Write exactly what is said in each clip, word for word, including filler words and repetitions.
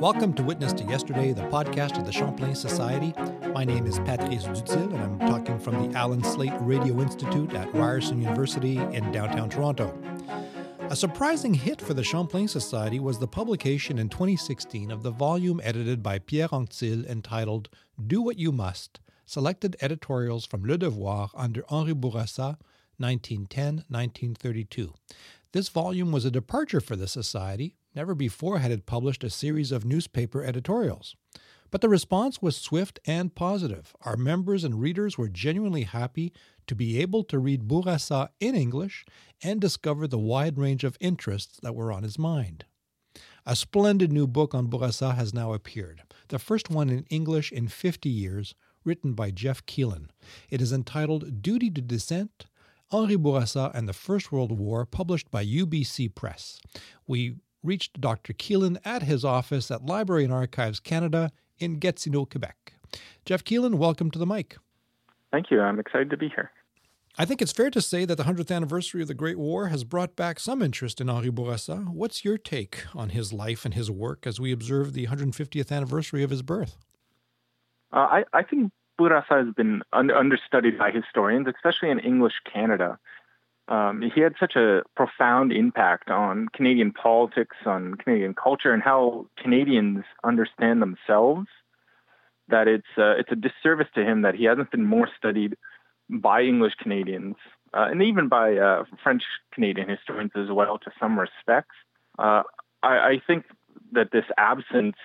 Welcome to Witness to Yesterday, the podcast of the Champlain Society. My name is Patrice Dutil, and I'm talking from the Allan Slate Radio Institute at Ryerson University in downtown Toronto. A surprising hit for the Champlain Society was the publication in twenty sixteen of the volume edited by Pierre Anctil entitled Do What You Must, Selected Editorials from Le Devoir under Henri Bourassa, nineteen ten to nineteen thirty-two. This volume was a departure for the Society. Never before had it published a series of newspaper editorials. But the response was swift and positive. Our members and readers were genuinely happy to be able to read Bourassa in English and discover the wide range of interests that were on his mind. A splendid new book on Bourassa has now appeared, the first one in English in fifty years, written by Jeff Keelan. It is entitled Duty to Dissent, Henri Bourassa and the First World War, published by U B C Press. We reached Doctor Keelan at his office at Library and Archives Canada in Gatineau, Quebec. Jeff Keelan, welcome to the mic. Thank you. I'm excited to be here. I think it's fair to say that the one hundredth anniversary of the Great War has brought back some interest in Henri Bourassa. What's your take on his life and his work as we observe the one hundred fiftieth anniversary of his birth? Uh, I, I think Bourassa has been un- understudied by historians, especially in English Canada. Um, he had such a profound impact on Canadian politics, on Canadian culture, and how Canadians understand themselves, that it's, uh, it's a disservice to him that he hasn't been more studied by English Canadians, uh, and even by uh, French Canadian historians as well, to some respects. Uh, I, I think that this absence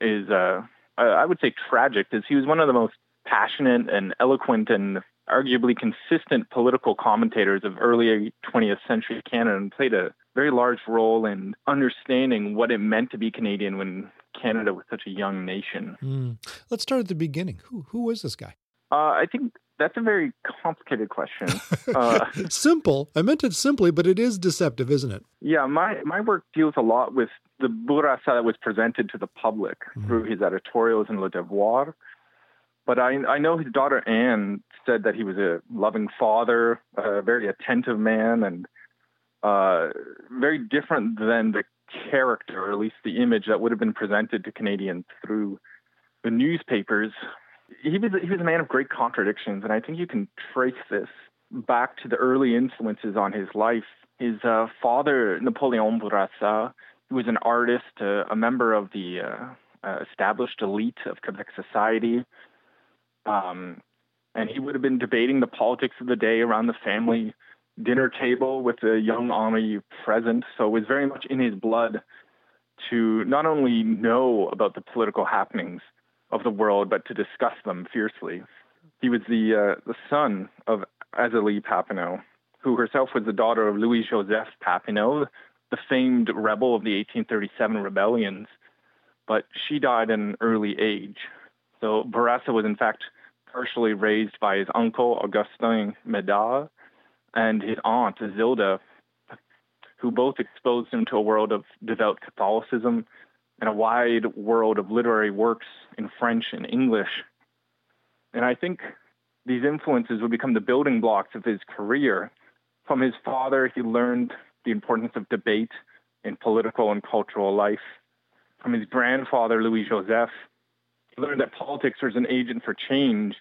is, uh, I would say, tragic, as he was one of the most passionate and eloquent and arguably consistent political commentators of early twentieth century Canada, and played a very large role in understanding what it meant to be Canadian when Canada was such a young nation. Mm. Let's start at the beginning. Who who was this guy? Uh, I think that's a very complicated question. Uh, Simple. I meant it simply, but it is deceptive, isn't it? Yeah, my, my work deals a lot with the Bourassa that was presented to the public mm. through his editorials in Le Devoir. But I, I know his daughter Anne said that he was a loving father, a very attentive man, and uh, very different than the character, or at least the image that would have been presented to Canadians through the newspapers. He was, he was a man of great contradictions, and I think you can trace this back to the early influences on his life. His uh, father, Napoleon Bourassa, who was an artist, uh, a member of the uh, uh, established elite of Quebec society. Um, and he would have been debating the politics of the day around the family dinner table with a young Henri present. So it was very much in his blood to not only know about the political happenings of the world, but to discuss them fiercely. He was the uh, the son of Azalee Papineau, who herself was the daughter of Louis-Joseph Papineau, the famed rebel of the eighteen thirty-seven rebellions. But she died at an early age. So Bourassa was, in fact, partially raised by his uncle, Augustin Médard, and his aunt, Zilda, who both exposed him to a world of devout Catholicism and a wide world of literary works in French and English. And I think these influences would become the building blocks of his career. From his father, he learned the importance of debate in political and cultural life. From his grandfather, Louis-Joseph, learned that politics was an agent for change,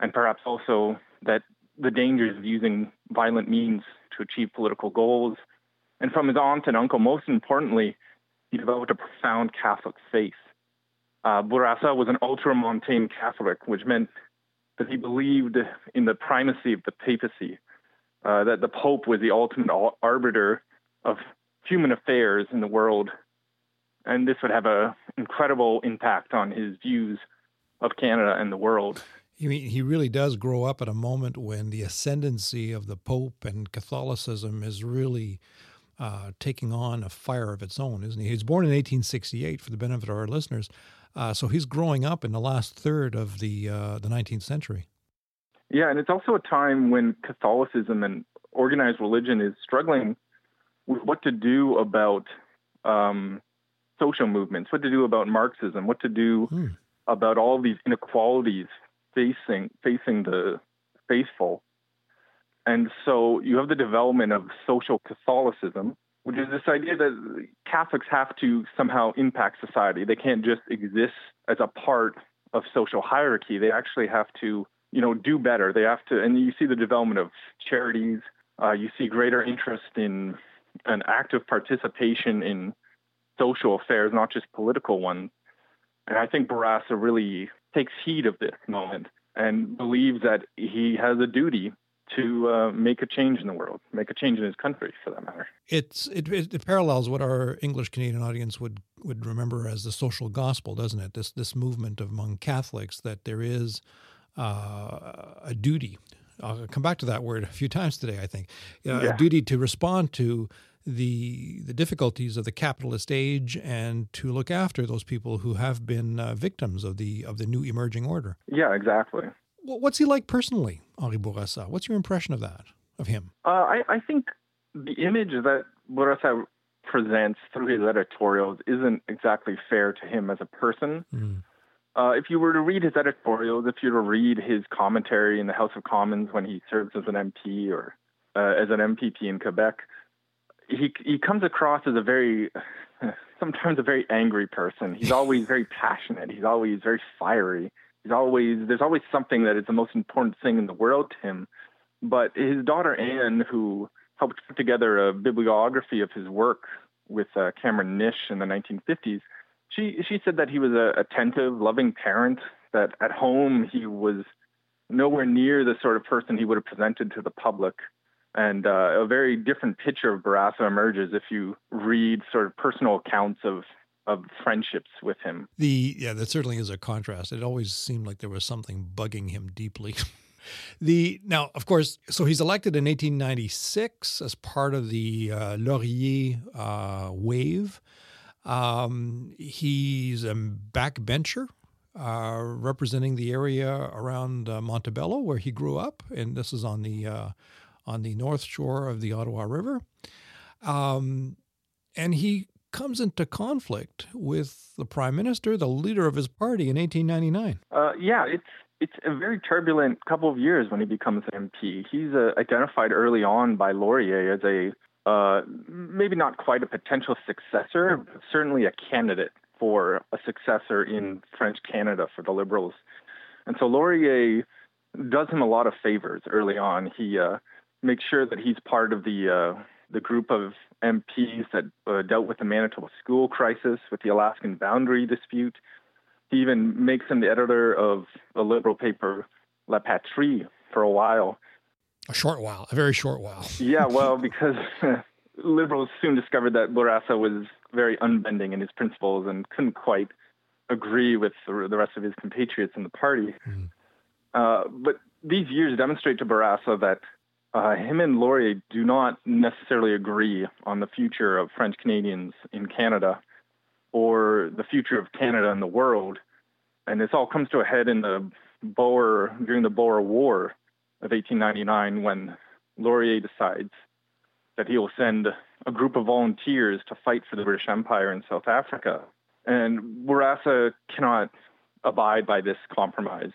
and perhaps also that the dangers of using violent means to achieve political goals. And from his aunt and uncle, most importantly, he developed a profound Catholic faith. Uh, Bourassa was an ultramontane Catholic, which meant that he believed in the primacy of the papacy, uh, that the Pope was the ultimate arbiter of human affairs in the world. And this would have an incredible impact on his views of Canada and the world. You mean he really does grow up at a moment when the ascendancy of the Pope and Catholicism is really uh, taking on a fire of its own, isn't he? He was born in eighteen sixty-eight, for the benefit of our listeners. Uh, so he's growing up in the last third of the uh, the nineteenth century. Yeah, and it's also a time when Catholicism and organized religion is struggling with what to do about Um, social movements, what to do about Marxism, what to do hmm. about all these inequalities facing facing the faithful. And so you have the development of social Catholicism, which is this idea that Catholics have to somehow impact society. They can't just exist as a part of social hierarchy. They actually have to, you know, do better. They have to, and you see the development of charities. Uh, you see greater interest in an active participation in social affairs, not just political ones. And I think Bourassa really takes heed of this moment and believes that he has a duty to uh, make a change in the world, make a change in his country, for that matter. It's it, it parallels what our English-Canadian audience would would remember as the social gospel, doesn't it? This this movement among Catholics that there is uh, a duty. I'll come back to that word a few times today, I think. Uh, yeah. A duty to respond to the the difficulties of the capitalist age and to look after those people who have been uh, victims of the of the new emerging order. Yeah, exactly. What's he like personally, Henri Bourassa? What's your impression of that, of him? Uh, I, I think the image that Bourassa presents through his editorials isn't exactly fair to him as a person. Mm. Uh, if you were to read his editorials, if you were to read his commentary in the House of Commons when he serves as an M P or uh, as an M P P in Quebec, he he comes across as a very, sometimes a very angry person. He's always very passionate. He's always very fiery. He's always, there's always something that is the most important thing in the world to him. But his daughter, Anne, who helped put together a bibliography of his work with uh, Cameron Nish in the nineteen fifties, she she said that he was a attentive, loving parent, that at home he was nowhere near the sort of person he would have presented to the public. And uh, a very different picture of Bourassa emerges if you read sort of personal accounts of of friendships with him. The yeah, that certainly is a contrast. It always seemed like there was something bugging him deeply. the Now, of course, so he's elected in eighteen ninety-six as part of the uh, Laurier uh, wave. Um, he's a backbencher uh, representing the area around uh, Montebello where he grew up, and this is on the uh, on the north shore of the Ottawa River. Um, and he comes into conflict with the prime minister, the leader of his party, in eighteen ninety-nine. Uh, yeah, it's it's a very turbulent couple of years when he becomes an M P. He's uh, identified early on by Laurier as a uh, maybe not quite a potential successor, but certainly a candidate for a successor in French Canada for the Liberals. And so Laurier does him a lot of favors early on. He uh, makes sure that he's part of the uh, the group of M Ps that uh, dealt with the Manitoba school crisis, with the Alaskan boundary dispute. He even makes him the editor of the liberal paper La Patrie for a while. A short while, a very short while. Yeah, well, because liberals soon discovered that Bourassa was very unbending in his principles and couldn't quite agree with the rest of his compatriots in the party. Mm. Uh, but these years demonstrate to Bourassa that Uh, him and Laurier do not necessarily agree on the future of French Canadians in Canada or the future of Canada in the world. And this all comes to a head in the Boer, during the Boer War of eighteen ninety-nine, when Laurier decides that he will send a group of volunteers to fight for the British Empire in South Africa. And Bourassa cannot abide by this compromise,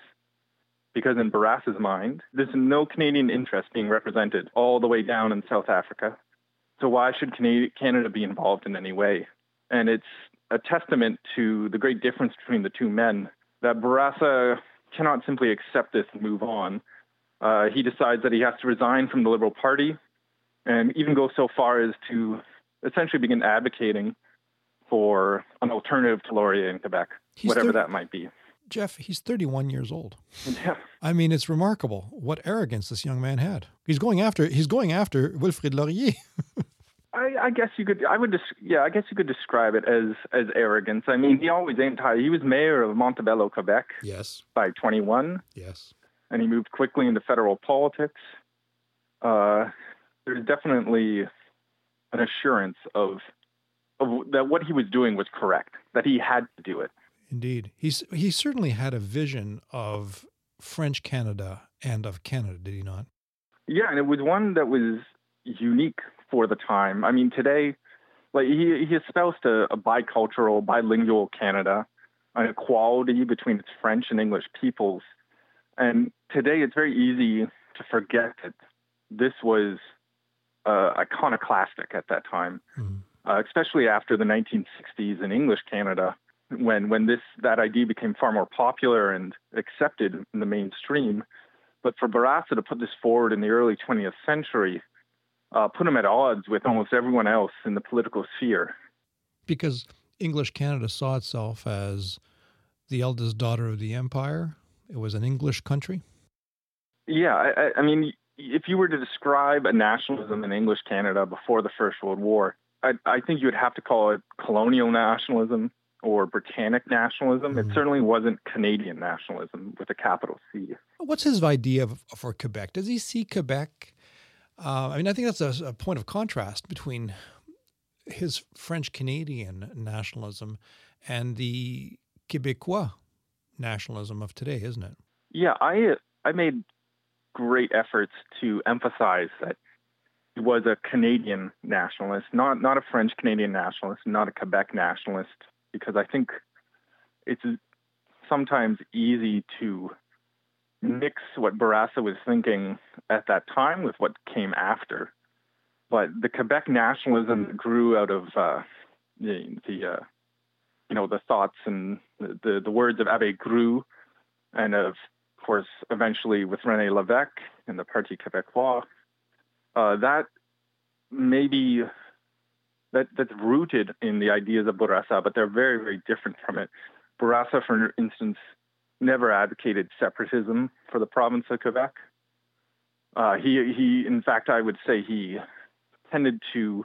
because in Bourassa's mind, there's no Canadian interest being represented all the way down in South Africa. So why should Canada be involved in any way? And it's a testament to the great difference between the two men that Bourassa cannot simply accept this and move on. Uh, he decides that he has to resign from the Liberal Party and even go so far as to essentially begin advocating for an alternative to Laurier in Quebec, He's whatever there- that might be. Jeff, he's thirty-one years old. Yeah. I mean, it's remarkable what arrogance this young man had. He's going after he's going after Wilfrid Laurier. I, I guess you could I would just yeah, I guess you could describe it as as arrogance. I mean, he always aimed high. He was mayor of Montebello, Quebec. Yes. By twenty-one. Yes. And he moved quickly into federal politics. Uh, there's definitely an assurance of of that what he was doing was correct, that he had to do it. Indeed. He's, he certainly had a vision of French Canada and of Canada, did he not? Yeah, and it was one that was unique for the time. I mean, today, like he, he espoused a, a bicultural, bilingual Canada, an equality between its French and English peoples. And today it's very easy to forget that this was uh, iconoclastic at that time, mm. uh, especially after the nineteen sixties in English Canada, when when this that idea became far more popular and accepted in the mainstream. But for Bourassa to put this forward in the early twentieth century uh, put him at odds with almost everyone else in the political sphere. Because English Canada saw itself as the eldest daughter of the empire. It was an English country. Yeah, I, I mean, if you were to describe a nationalism in English Canada before the First World War, I, I think you would have to call it colonial nationalism or Britannic nationalism. Mm-hmm. It certainly wasn't Canadian nationalism with a capital C. What's his idea of, for Quebec? Does he see Quebec? Uh, I mean, I think that's a, a point of contrast between his French-Canadian nationalism and the Québécois nationalism of today, isn't it? Yeah, I I made great efforts to emphasize that he was a Canadian nationalist, not not a French-Canadian nationalist, not a Quebec nationalist, because I think it's sometimes easy to mix what Bourassa was thinking at that time with what came after. But the Quebec nationalism that grew out of uh, the, the uh, you know, the thoughts and the, the, the words of Abbé Gru, and of course, eventually with René Lévesque and the Parti Québécois, uh, that maybe that that's rooted in the ideas of Bourassa, but they're very, very different from it. Bourassa, for instance, never advocated separatism for the province of Quebec. Uh, he, he, in fact, I would say he tended to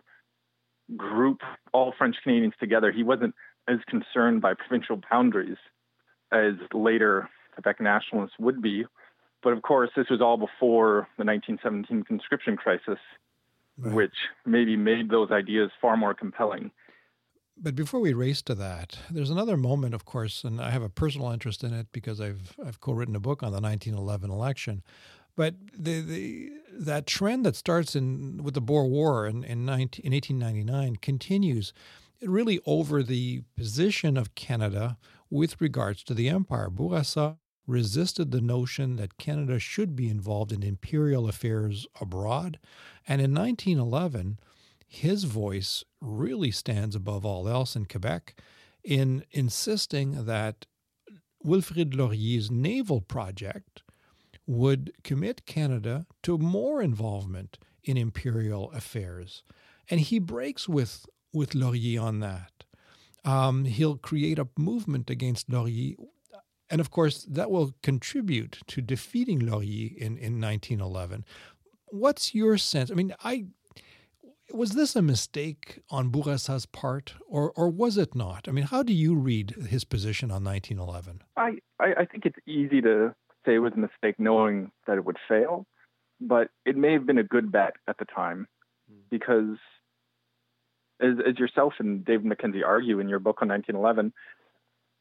group all French Canadians together. He wasn't as concerned by provincial boundaries as later Quebec nationalists would be. But of course, this was all before the nineteen seventeen conscription crisis, right, which maybe made those ideas far more compelling. But before we race to that, there's another moment, of course, and I have a personal interest in it because I've I've co-written a book on the nineteen eleven election. But the, the that trend that starts in with the Boer War in in, nineteen, in eighteen ninety-nine continues really over the position of Canada with regards to the empire. Bourassa resisted the notion that Canada should be involved in imperial affairs abroad. And in nineteen eleven, his voice really stands above all else in Quebec in insisting that Wilfrid Laurier's naval project would commit Canada to more involvement in imperial affairs. And he breaks with with Laurier on that. Um, he'll create a movement against Laurier. And of course, that will contribute to defeating Laurier in, in nineteen eleven. What's your sense? I mean, I was this a mistake on Bourassa's part, or or was it not? I mean, how do you read his position on nineteen eleven? I, I, I think it's easy to say it was a mistake knowing that it would fail, but it may have been a good bet at the time because, as, as yourself and David McKenzie argue in your book on nineteen eleven,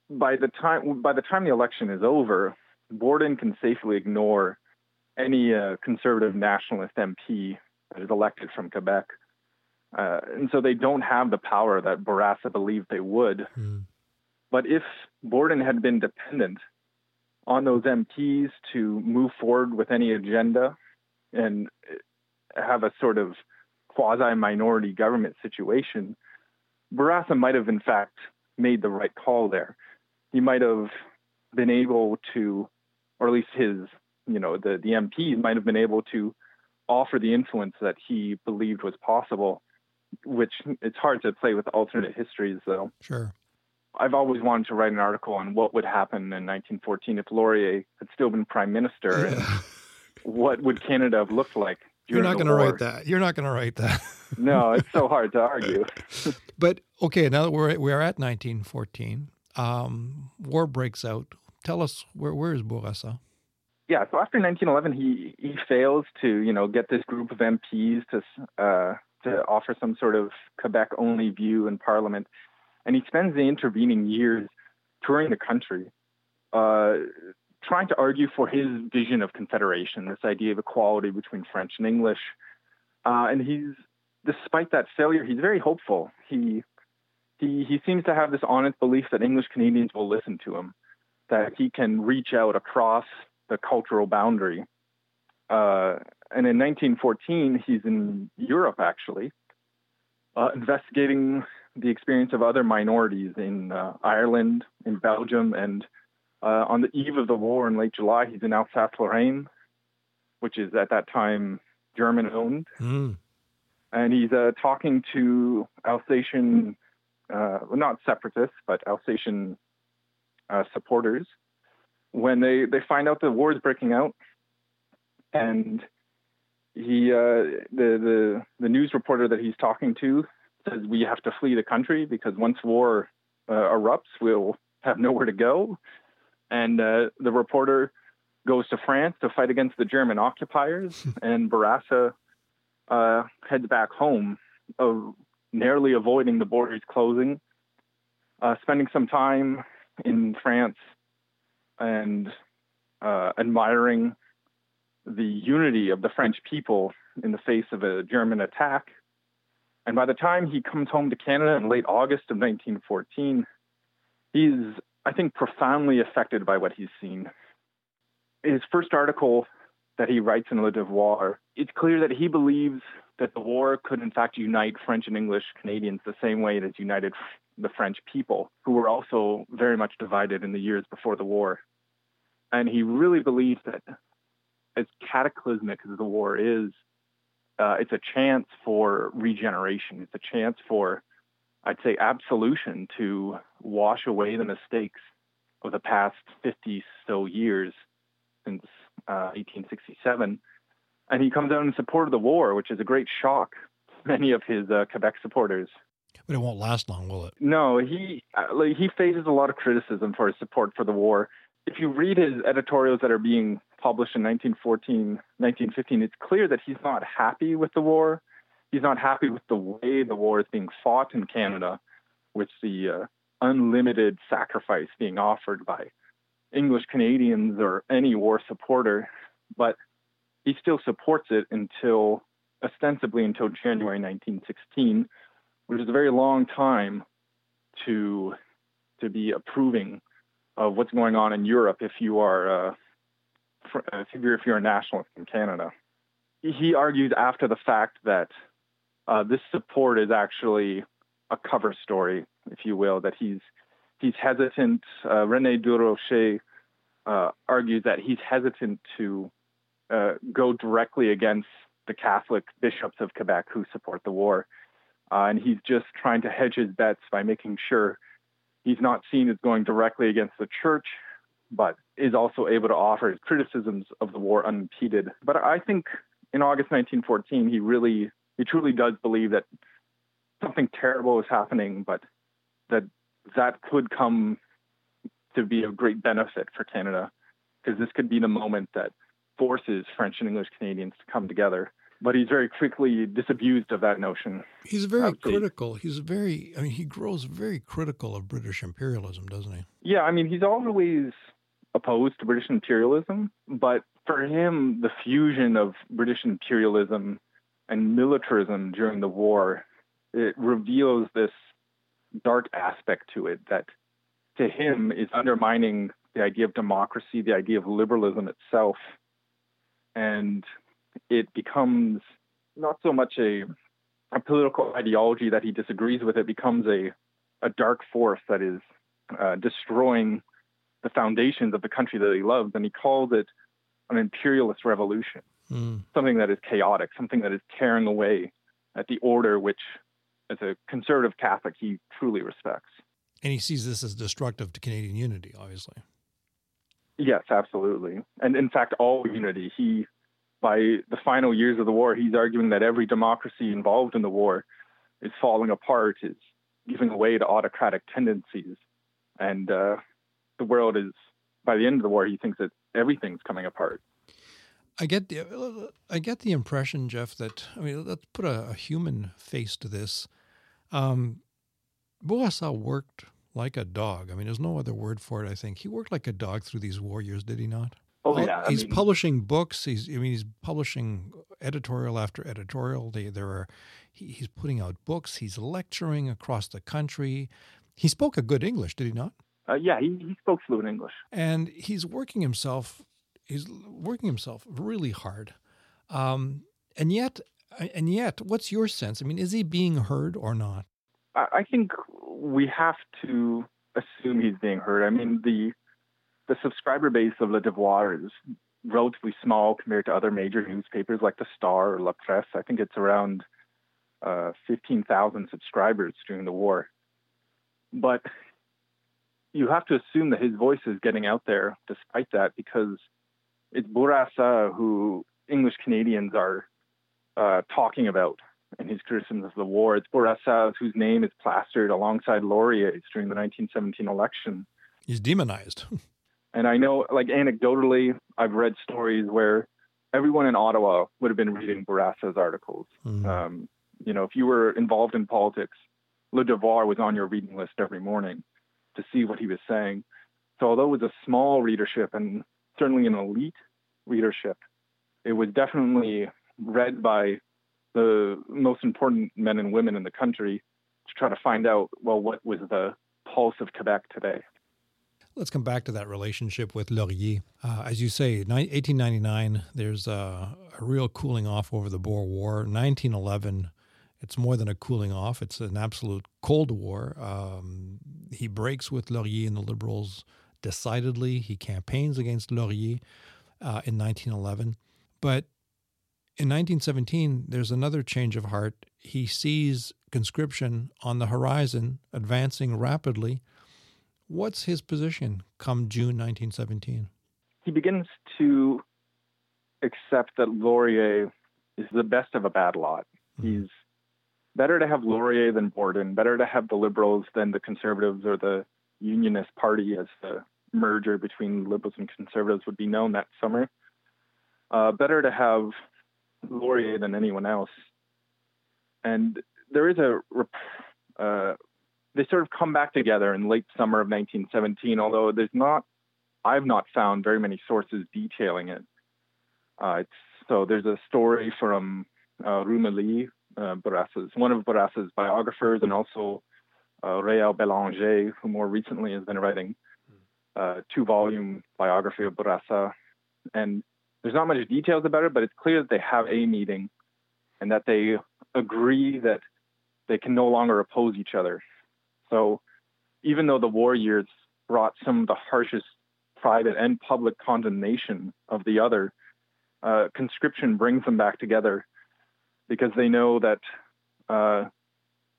by the time by the time the election is over, Borden can safely ignore any uh, conservative nationalist M P that is elected from Quebec, uh, and so they don't have the power that Bourassa believed they would. Mm. But if Borden had been dependent on those M Ps to move forward with any agenda and have a sort of quasi-minority government situation, Bourassa might have, in fact, made the right call there. He might have been able to, or at least his, you know, the, the M Ps might have been able to offer the influence that he believed was possible, which it's hard to play with alternate histories, though. Sure. I've always wanted to write an article on what would happen in nineteen fourteen if Laurier had still been prime minister. Yeah. And what would Canada have looked like? You're not going to write that. You're not going to write that. No, it's so hard to argue. But, okay, now that we're we're at nineteen fourteen, um, war breaks out. Tell us, where where is Bourassa? Yeah, so after nineteen eleven, he, he fails to, you know, get this group of M Ps to uh, to offer some sort of Quebec-only view in Parliament. And he spends the intervening years touring the country, uh, trying to argue for his vision of confederation, this idea of equality between French and English. Uh, and he's, despite that failure, he's very hopeful. He, he he seems to have this honest belief that English Canadians will listen to him, that he can reach out across the cultural boundary uh, And in nineteen fourteen, he's in Europe, actually, uh, investigating the experience of other minorities in uh, Ireland, in Belgium, and uh, on the eve of the war in late July, he's in Alsace-Lorraine, which is at that time German-owned. Mm. And he's uh, talking to Alsatian, uh, not separatists, but Alsatian uh, supporters when they, they find out the war is breaking out. And he, uh, the, the the news reporter that he's talking to says, we have to flee the country because once war uh, erupts, we'll have nowhere to go. And uh, the reporter goes to France to fight against the German occupiers, and Bourassa uh, heads back home, of narrowly avoiding the borders closing, uh, spending some time in France and uh, admiring the unity of the French people in the face of a German attack. And by the time he comes home to Canada in late August of nineteen fourteen, he's, I think, profoundly affected by what he's seen. His first article that he writes in Le Devoir, it's clear that he believes that the war could, in fact, unite French and English Canadians the same way it has united the French people, who were also very much divided in the years before the war. And he really believes that as cataclysmic as the war is, uh, it's a chance for regeneration. It's a chance for, I'd say, absolution to wash away the mistakes of the past fifty so years since uh, eighteen sixty-seven. And he comes out in support of the war, which is a great shock to many of his uh, Quebec supporters. But it won't last long, will it? No, he, like, he faces a lot of criticism for his support for the war. If you read his editorials that are being published in nineteen fourteen, nineteen fifteen, it's clear that he's not happy with the war. He's not happy with the way the war is being fought in Canada, with the uh, unlimited sacrifice being offered by English Canadians or any war supporter. But he still supports it until, ostensibly until January nineteen sixteen, which is a very long time to to be approving of what's going on in Europe if you are uh, if you're if you're a nationalist in Canada. He argues after the fact that uh, this support is actually a cover story, if you will, that he's he's hesitant. Uh, René Durocher uh, argues that he's hesitant to uh, go directly against the Catholic bishops of Quebec who support the war, uh, and he's just trying to hedge his bets by making sure he's not seen as going directly against the church, but is also able to offer his criticisms of the war unimpeded. But I think in August nineteen fourteen, he really, he truly does believe that something terrible is happening, but that that could come to be of great benefit for Canada, because this could be the moment that forces French and English Canadians to come together. But he's very quickly disabused of that notion. He's very Absolutely. critical. He's very, I mean, he grows very critical of British imperialism, doesn't he? Yeah, I mean, he's always opposed to British imperialism, but for him, the fusion of British imperialism and militarism during the war, it reveals this dark aspect to it that, to him, is undermining the idea of democracy, the idea of liberalism itself, and it becomes not so much a, a political ideology that he disagrees with. It becomes a, a dark force that is uh, destroying the foundations of the country that he loves. And he calls it an imperialist revolution, mm. something that is chaotic, something that is tearing away at the order which, as a conservative Catholic, he truly respects. And he sees this as destructive to Canadian unity, obviously. Yes, absolutely. And in fact, all unity. He... By the final years of the war, he's arguing that every democracy involved in the war is falling apart, is giving way to autocratic tendencies. And uh, the world is, by the end of the war, he thinks that everything's coming apart. I get the, I get the impression, Jeff, that, I mean, let's put a, a human face to this. Um, Bourassa worked like a dog. I mean, there's no other word for it, I think. He worked like a dog through these war years, did he not? Oh, yeah. He's I mean, publishing books. He's, I mean, he's publishing editorial after editorial. They, there are, he, he's putting out books. He's lecturing across the country. He spoke a good English, did he not? Uh, yeah, he, he spoke fluent English. And he's working himself. He's working himself really hard Um, and yet, and yet, what's your sense? I mean, is he being heard or not? I think we have to assume he's being heard. I mean, the the subscriber base of Le Devoir is relatively small compared to other major newspapers like the Star or La Presse. I think it's around uh, fifteen thousand subscribers during the war. But you have to assume that his voice is getting out there despite that, because it's Bourassa who English Canadians are uh, talking about in his criticisms of the war. It's Bourassa whose name is plastered alongside Laurier's during the nineteen seventeen election. He's demonized. And I know, like, anecdotally, I've read stories where everyone in Ottawa would have been reading Bourassa's articles. Mm. Um, you know, if you were involved in politics, Le Devoir was on your reading list every morning to see what he was saying. So although it was a small readership and certainly an elite readership, it was definitely read by the most important men and women in the country to try to find out, well, what was the pulse of Quebec today? Let's come back to that relationship with Laurier. Uh, as you say, eighteen ninety-nine, there's a, a real cooling off over the Boer War. nineteen eleven, it's more than a cooling off. It's an absolute Cold War. Um, he breaks with Laurier and the Liberals decidedly. He campaigns against Laurier uh, in nineteen eleven. But in nineteen seventeen, there's another change of heart. He sees conscription on the horizon advancing rapidly. What's his position come June nineteen seventeen? He begins to accept that Laurier is the best of a bad lot. Mm-hmm. He's better to have Laurier than Borden, better to have the Liberals than the Conservatives or the Unionist Party, as the merger between Liberals and Conservatives would be known that summer. Uh, better to have Laurier than anyone else. And there is a... Uh, they sort of come back together in late summer of nineteen seventeen, although there's not, I've not found very many sources detailing it. Uh, it's, so there's a story from uh, Rumilly, uh, Bourassa's, one of Bourassa's biographers, and also uh, Réal Bélanger, who more recently has been writing a two-volume biography of Bourassa. And there's not much details about it, but it's clear that they have a meeting and that they agree that they can no longer oppose each other. So even though the war years brought some of the harshest private and public condemnation of the other, uh, conscription brings them back together because they know that, uh,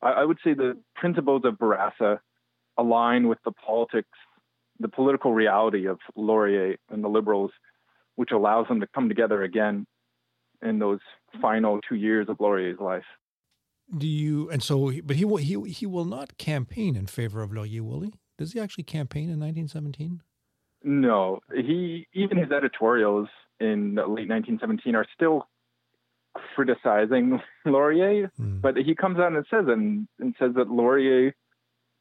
I, I would say the principles of Bourassa align with the politics, the political reality of Laurier and the Liberals, which allows them to come together again in those final two years of Laurier's life. Do you, and so, but he will, he, he will not campaign in favor of Laurier, will he? Does he actually campaign in nineteen seventeen? No. He, even his editorials in late nineteen seventeen are still criticizing Laurier, mm. but he comes out and says, and, and says that Laurier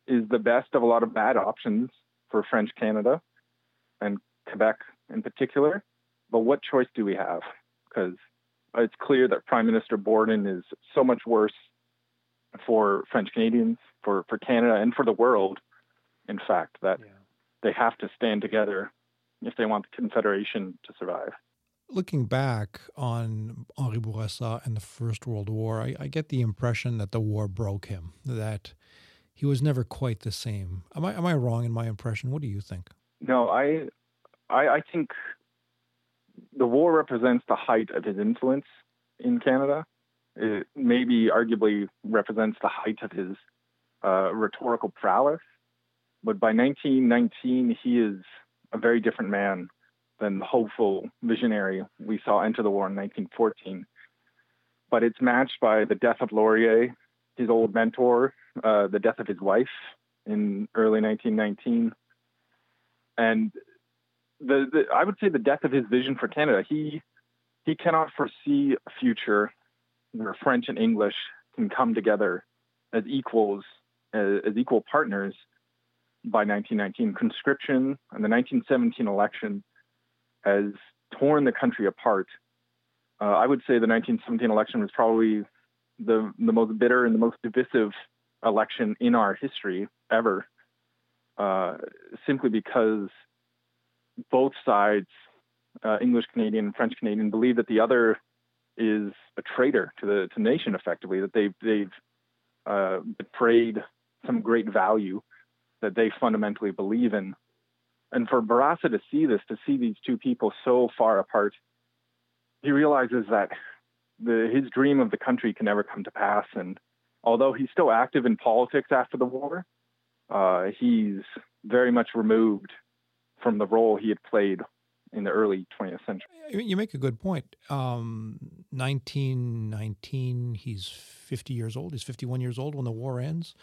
is the best of a lot of bad options for French Canada and Quebec in particular. But what choice do we have? Because it's clear that Prime Minister Borden is so much worse for French Canadians, for, for Canada, and for the world, in fact, that yeah. they have to stand together if they want the Confederation to survive. Looking back on Henri Bourassa and the First World War, I, I get the impression that the war broke him, that he was never quite the same. Am I am I wrong in my impression? What do you think? No, I I, I think the war represents the height of his influence in Canada. It maybe arguably represents the height of his uh, rhetorical prowess. But by nineteen nineteen, he is a very different man than the hopeful visionary we saw enter the war in nineteen fourteen. But it's matched by the death of Laurier, his old mentor, uh, the death of his wife in early nineteen nineteen. And the, the I would say the death of his vision for Canada. He, he cannot foresee a future where French and English can come together as equals, as, as equal partners by nineteen nineteen. Conscription and the nineteen seventeen election has torn the country apart. Uh, I would say the nineteen seventeen election was probably the, the most bitter and the most divisive election in our history ever, uh, simply because both sides, uh, English Canadian and French Canadian, believed that the other is a traitor to the to the nation, effectively, that they've, they've uh, betrayed some great value that they fundamentally believe in. And for Bourassa to see this, to see these two people so far apart, he realizes that the, his dream of the country can never come to pass. And although he's still active in politics after the war, uh, he's very much removed from the role he had played in the early twentieth century. You make a good point. Um, nineteen nineteen, he's fifty years old. He's fifty-one years old when the war ends.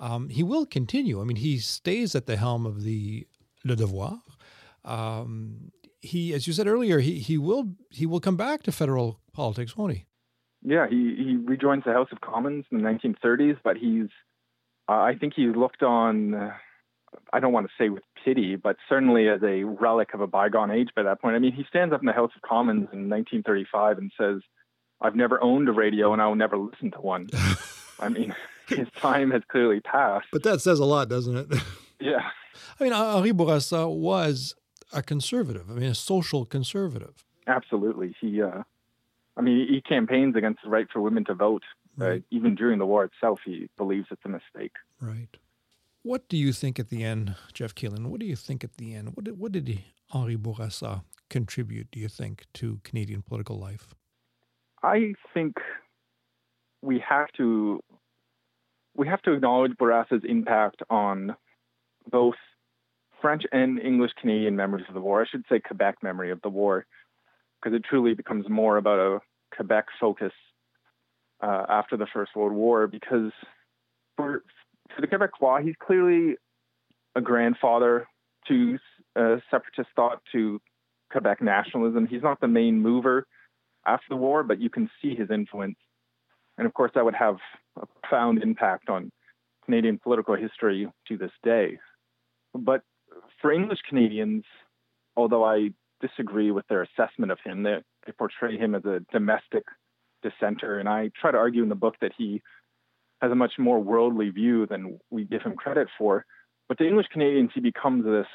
Um, he will continue. I mean, he stays at the helm of the Le Devoir. Um, he, as you said earlier, he he will he will come back to federal politics, won't he? Yeah, he, he rejoins the House of Commons in the nineteen thirties, but he's, uh, I think he's looked on, uh, I don't want to say with pity, but certainly as a relic of a bygone age by that point. I mean, he stands up in the House of Commons in nineteen thirty-five and says, "I've never owned a radio and I will never listen to one." I mean, his time has clearly passed. But that says a lot, doesn't it? Yeah. I mean, Henri Bourassa was a conservative. I mean, a social conservative. Absolutely. He, uh, I mean, he campaigns against the right for women to vote. Right. Right? Even during the war itself, he believes it's a mistake. Right. What do you think at the end, Jeff Keelan? What do you think at the end? What did, what did Henri Bourassa contribute, do you think, to Canadian political life? I think we have to we have to acknowledge Bourassa's impact on both French and English Canadian memories of the war. I should say Quebec memory of the war, because it truly becomes more about a Quebec focus uh, after the First World War. Because for, for the Quebecois, he's clearly a grandfather to uh, separatist thought, to Quebec nationalism. He's not the main mover after the war, but you can see his influence. And of course, that would have a profound impact on Canadian political history to this day. But for English Canadians, although I disagree with their assessment of him, they, they portray him as a domestic dissenter. And I try to argue in the book that he has a much more worldly view than we give him credit for. But to English Canadians, he becomes this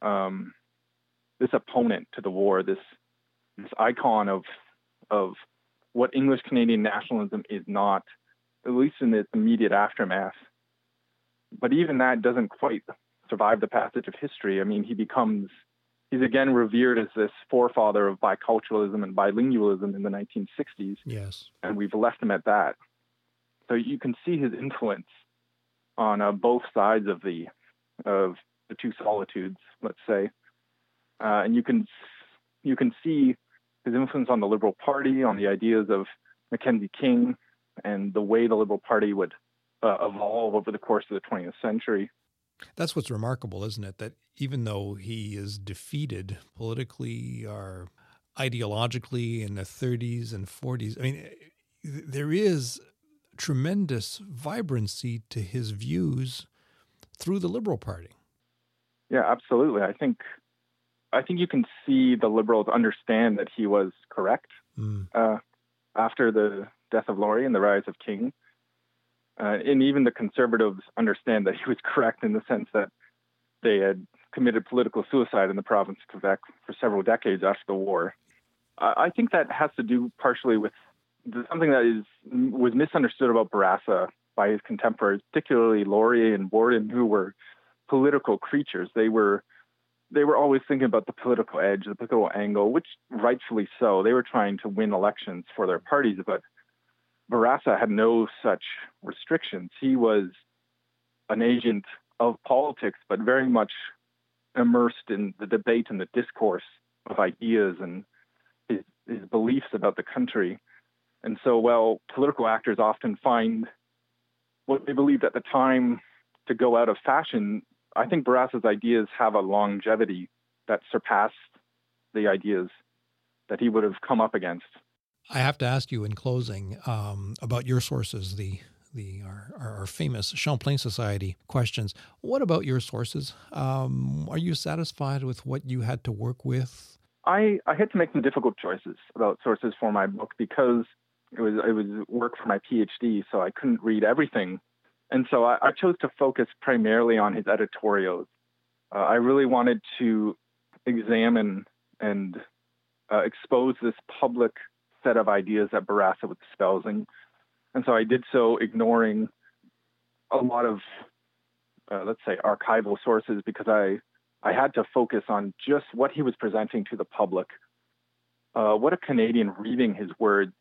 um, this opponent to the war, this this icon of of what English Canadian nationalism is not, at least in its immediate aftermath. But even that doesn't quite survive the passage of history. I mean, he becomes, he's again revered as this forefather of biculturalism and bilingualism in the nineteen sixties. Yes. And we've left him at that. So you can see his influence on uh, both sides of the, of the two solitudes, let's say. Uh, and you can, you can see his influence on the Liberal Party, on the ideas of Mackenzie King, and the way the Liberal Party would uh, evolve over the course of the twentieth century. That's what's remarkable, isn't it? That even though he is defeated politically or ideologically in the thirties and forties, I mean, there is tremendous vibrancy to his views through the Liberal Party. Yeah, absolutely. I think... I think you can see the Liberals understand that he was correct mm. uh, after the death of Laurier and the rise of King. Uh, and even the Conservatives understand that he was correct in the sense that they had committed political suicide in the province of Quebec for several decades after the war. I, I think that has to do partially with the, something that is was misunderstood about Bourassa by his contemporaries, particularly Laurier and Borden, who were political creatures. They were... They were always thinking about the political edge, the political angle, which rightfully so. They were trying to win elections for their parties, but Bourassa had no such restrictions. He was an agent of politics, but very much immersed in the debate and the discourse of ideas and his, his beliefs about the country. And so, while political actors often find what they believed at the time to go out of fashion, I think Bourassa's ideas have a longevity that surpassed the ideas that he would have come up against. I have to ask you in closing um, about your sources, the the our, our famous Champlain Society questions. What about your sources? Um, are you satisfied with what you had to work with? I, I had to make some difficult choices about sources for my book because it was it was work for my PhD, so I couldn't read everything. And so I, I chose to focus primarily on his editorials. Uh, I really wanted to examine and uh, expose this public set of ideas that Bourassa was espousing. And so I did so ignoring a lot of, uh, let's say, archival sources, because I, I had to focus on just what he was presenting to the public, uh, what a Canadian reading his words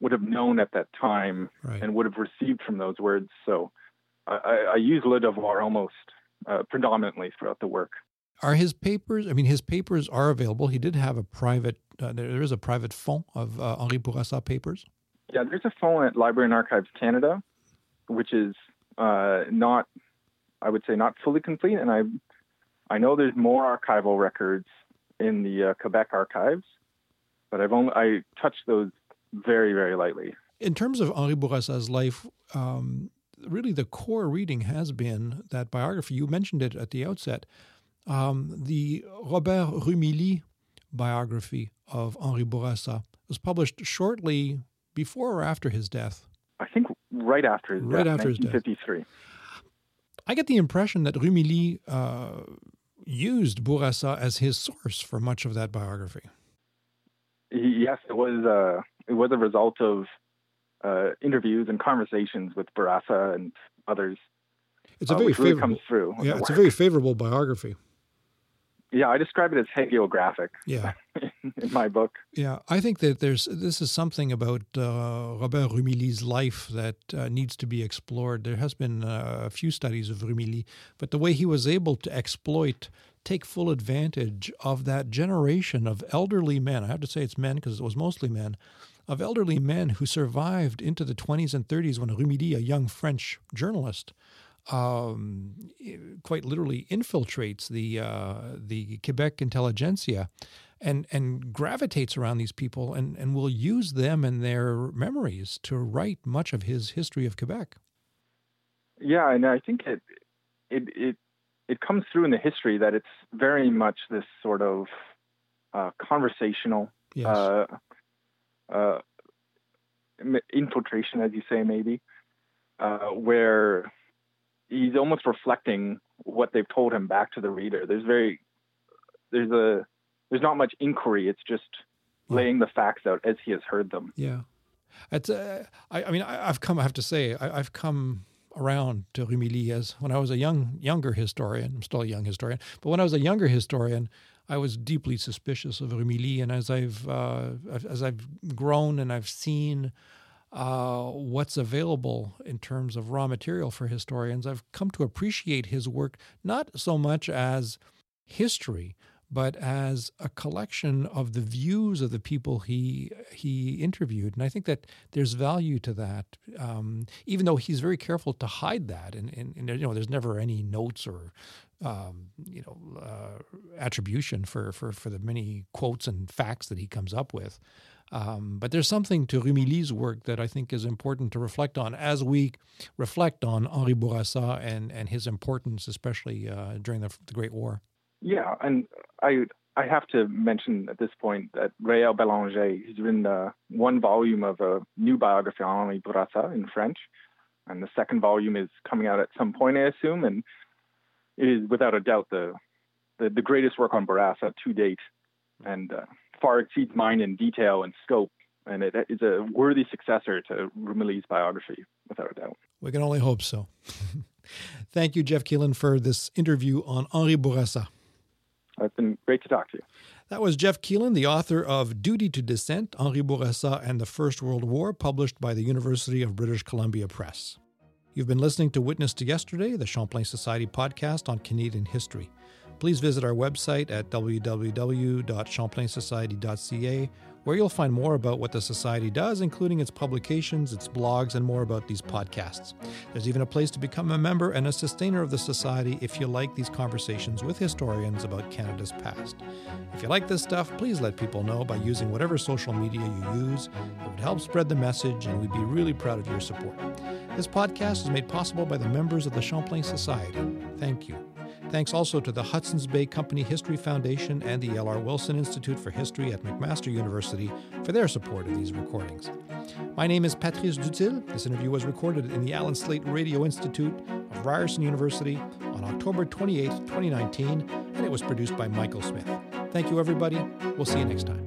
would have known at that time, right, and would have received from those words. So I, I use Le Devoir almost uh, predominantly throughout the work. Are his papers, I mean, his papers are available. He did have a private, uh, there is a private fond of uh, Henri Bourassa papers. Yeah, there's a fond at Library and Archives Canada, which is uh, not, I would say, not fully complete. And I I know there's more archival records in the uh, Quebec archives, but I've only, I touched those very, very lightly. In terms of Henri Bourassa's life, um, really the core reading has been that biography. You mentioned it at the outset. Um, the Robert Rumilly biography of Henri Bourassa was published shortly before or after his death? I think right after his right death, after nineteen fifty-three. His death. I get the impression that Rumilly uh, used Bourassa as his source for much of that biography. Yes, it was, uh, it was a result of uh, interviews and conversations with Bourassa and others. It's a very uh, which really comes through. Yeah, it's a very favorable biography. Yeah, I describe it as hagiographic. Yeah, in my book. Yeah, I think that there's this is something about uh, Robert Rumilly's life that uh, needs to be explored. There has been uh, a few studies of Rumilly, but the way he was able to exploit, take full advantage of that generation of elderly men. I have to say it's men because it was mostly men, of elderly men who survived into the twenties and thirties when Rumilly, a young French journalist, Um, quite literally infiltrates the uh, the Quebec intelligentsia and and gravitates around these people and, and will use them and their memories to write much of his history of Quebec. Yeah, and I think it it it, it comes through in the history that it's very much this sort of uh, conversational yes. uh, uh, infiltration, as you say, maybe, uh, where he's almost reflecting what they've told him back to the reader. There's very, there's a, there's not much inquiry. It's just laying the facts out as he has heard them. Yeah, it's. Uh, I, I mean, I, I've come. I have to say, I, I've come around to Rumilly as when I was a young, younger historian. I'm still a young historian, but when I was a younger historian, I was deeply suspicious of Rumilly. And as I've, uh, as I've grown and I've seen Uh, what's available in terms of raw material for historians, I've come to appreciate his work not so much as history, but as a collection of the views of the people he he interviewed. And I think that there's value to that, um, even though he's very careful to hide that. And, and, and you know, there's never any notes or um, you know uh, attribution for, for, for the many quotes and facts that he comes up with. Um, but there's something to Rumilly's work that I think is important to reflect on as we reflect on Henri Bourassa and, and his importance, especially uh, during the, the Great War. Yeah, and I I have to mention at this point that Réal Bélanger, he's written uh, one volume of a new biography on Henri Bourassa in French, and the second volume is coming out at some point, I assume, and it is without a doubt the the, the greatest work on Bourassa to date, and Uh, far exceeds mine in detail and scope, and it is a worthy successor to Rumilly's biography, without a doubt. We can only hope so. Thank you, Jeff Keelan, for this interview on Henri Bourassa. It's been great to talk to you. That was Jeff Keelan, the author of Duty to Dissent, Henri Bourassa and the First World War, published by the University of British Columbia Press. You've been listening to Witness to Yesterday, the Champlain Society podcast on Canadian history. Please visit our website at w w w dot champlain society dot c a, where you'll find more about what the Society does, including its publications, its blogs, and more about these podcasts. There's even a place to become a member and a sustainer of the Society if you like these conversations with historians about Canada's past. If you like this stuff, please let people know by using whatever social media you use. It would help spread the message, and we'd be really proud of your support. This podcast is made possible by the members of the Champlain Society. Thank you. Thanks also to the Hudson's Bay Company History Foundation and the L R Wilson Institute for History at McMaster University for their support of these recordings. My name is Patrice Dutil. This interview was recorded in the Allan Slate Radio Institute of Ryerson University on October twenty-eighth, twenty nineteen, and it was produced by Michael Smith. Thank you, everybody. We'll see you next time.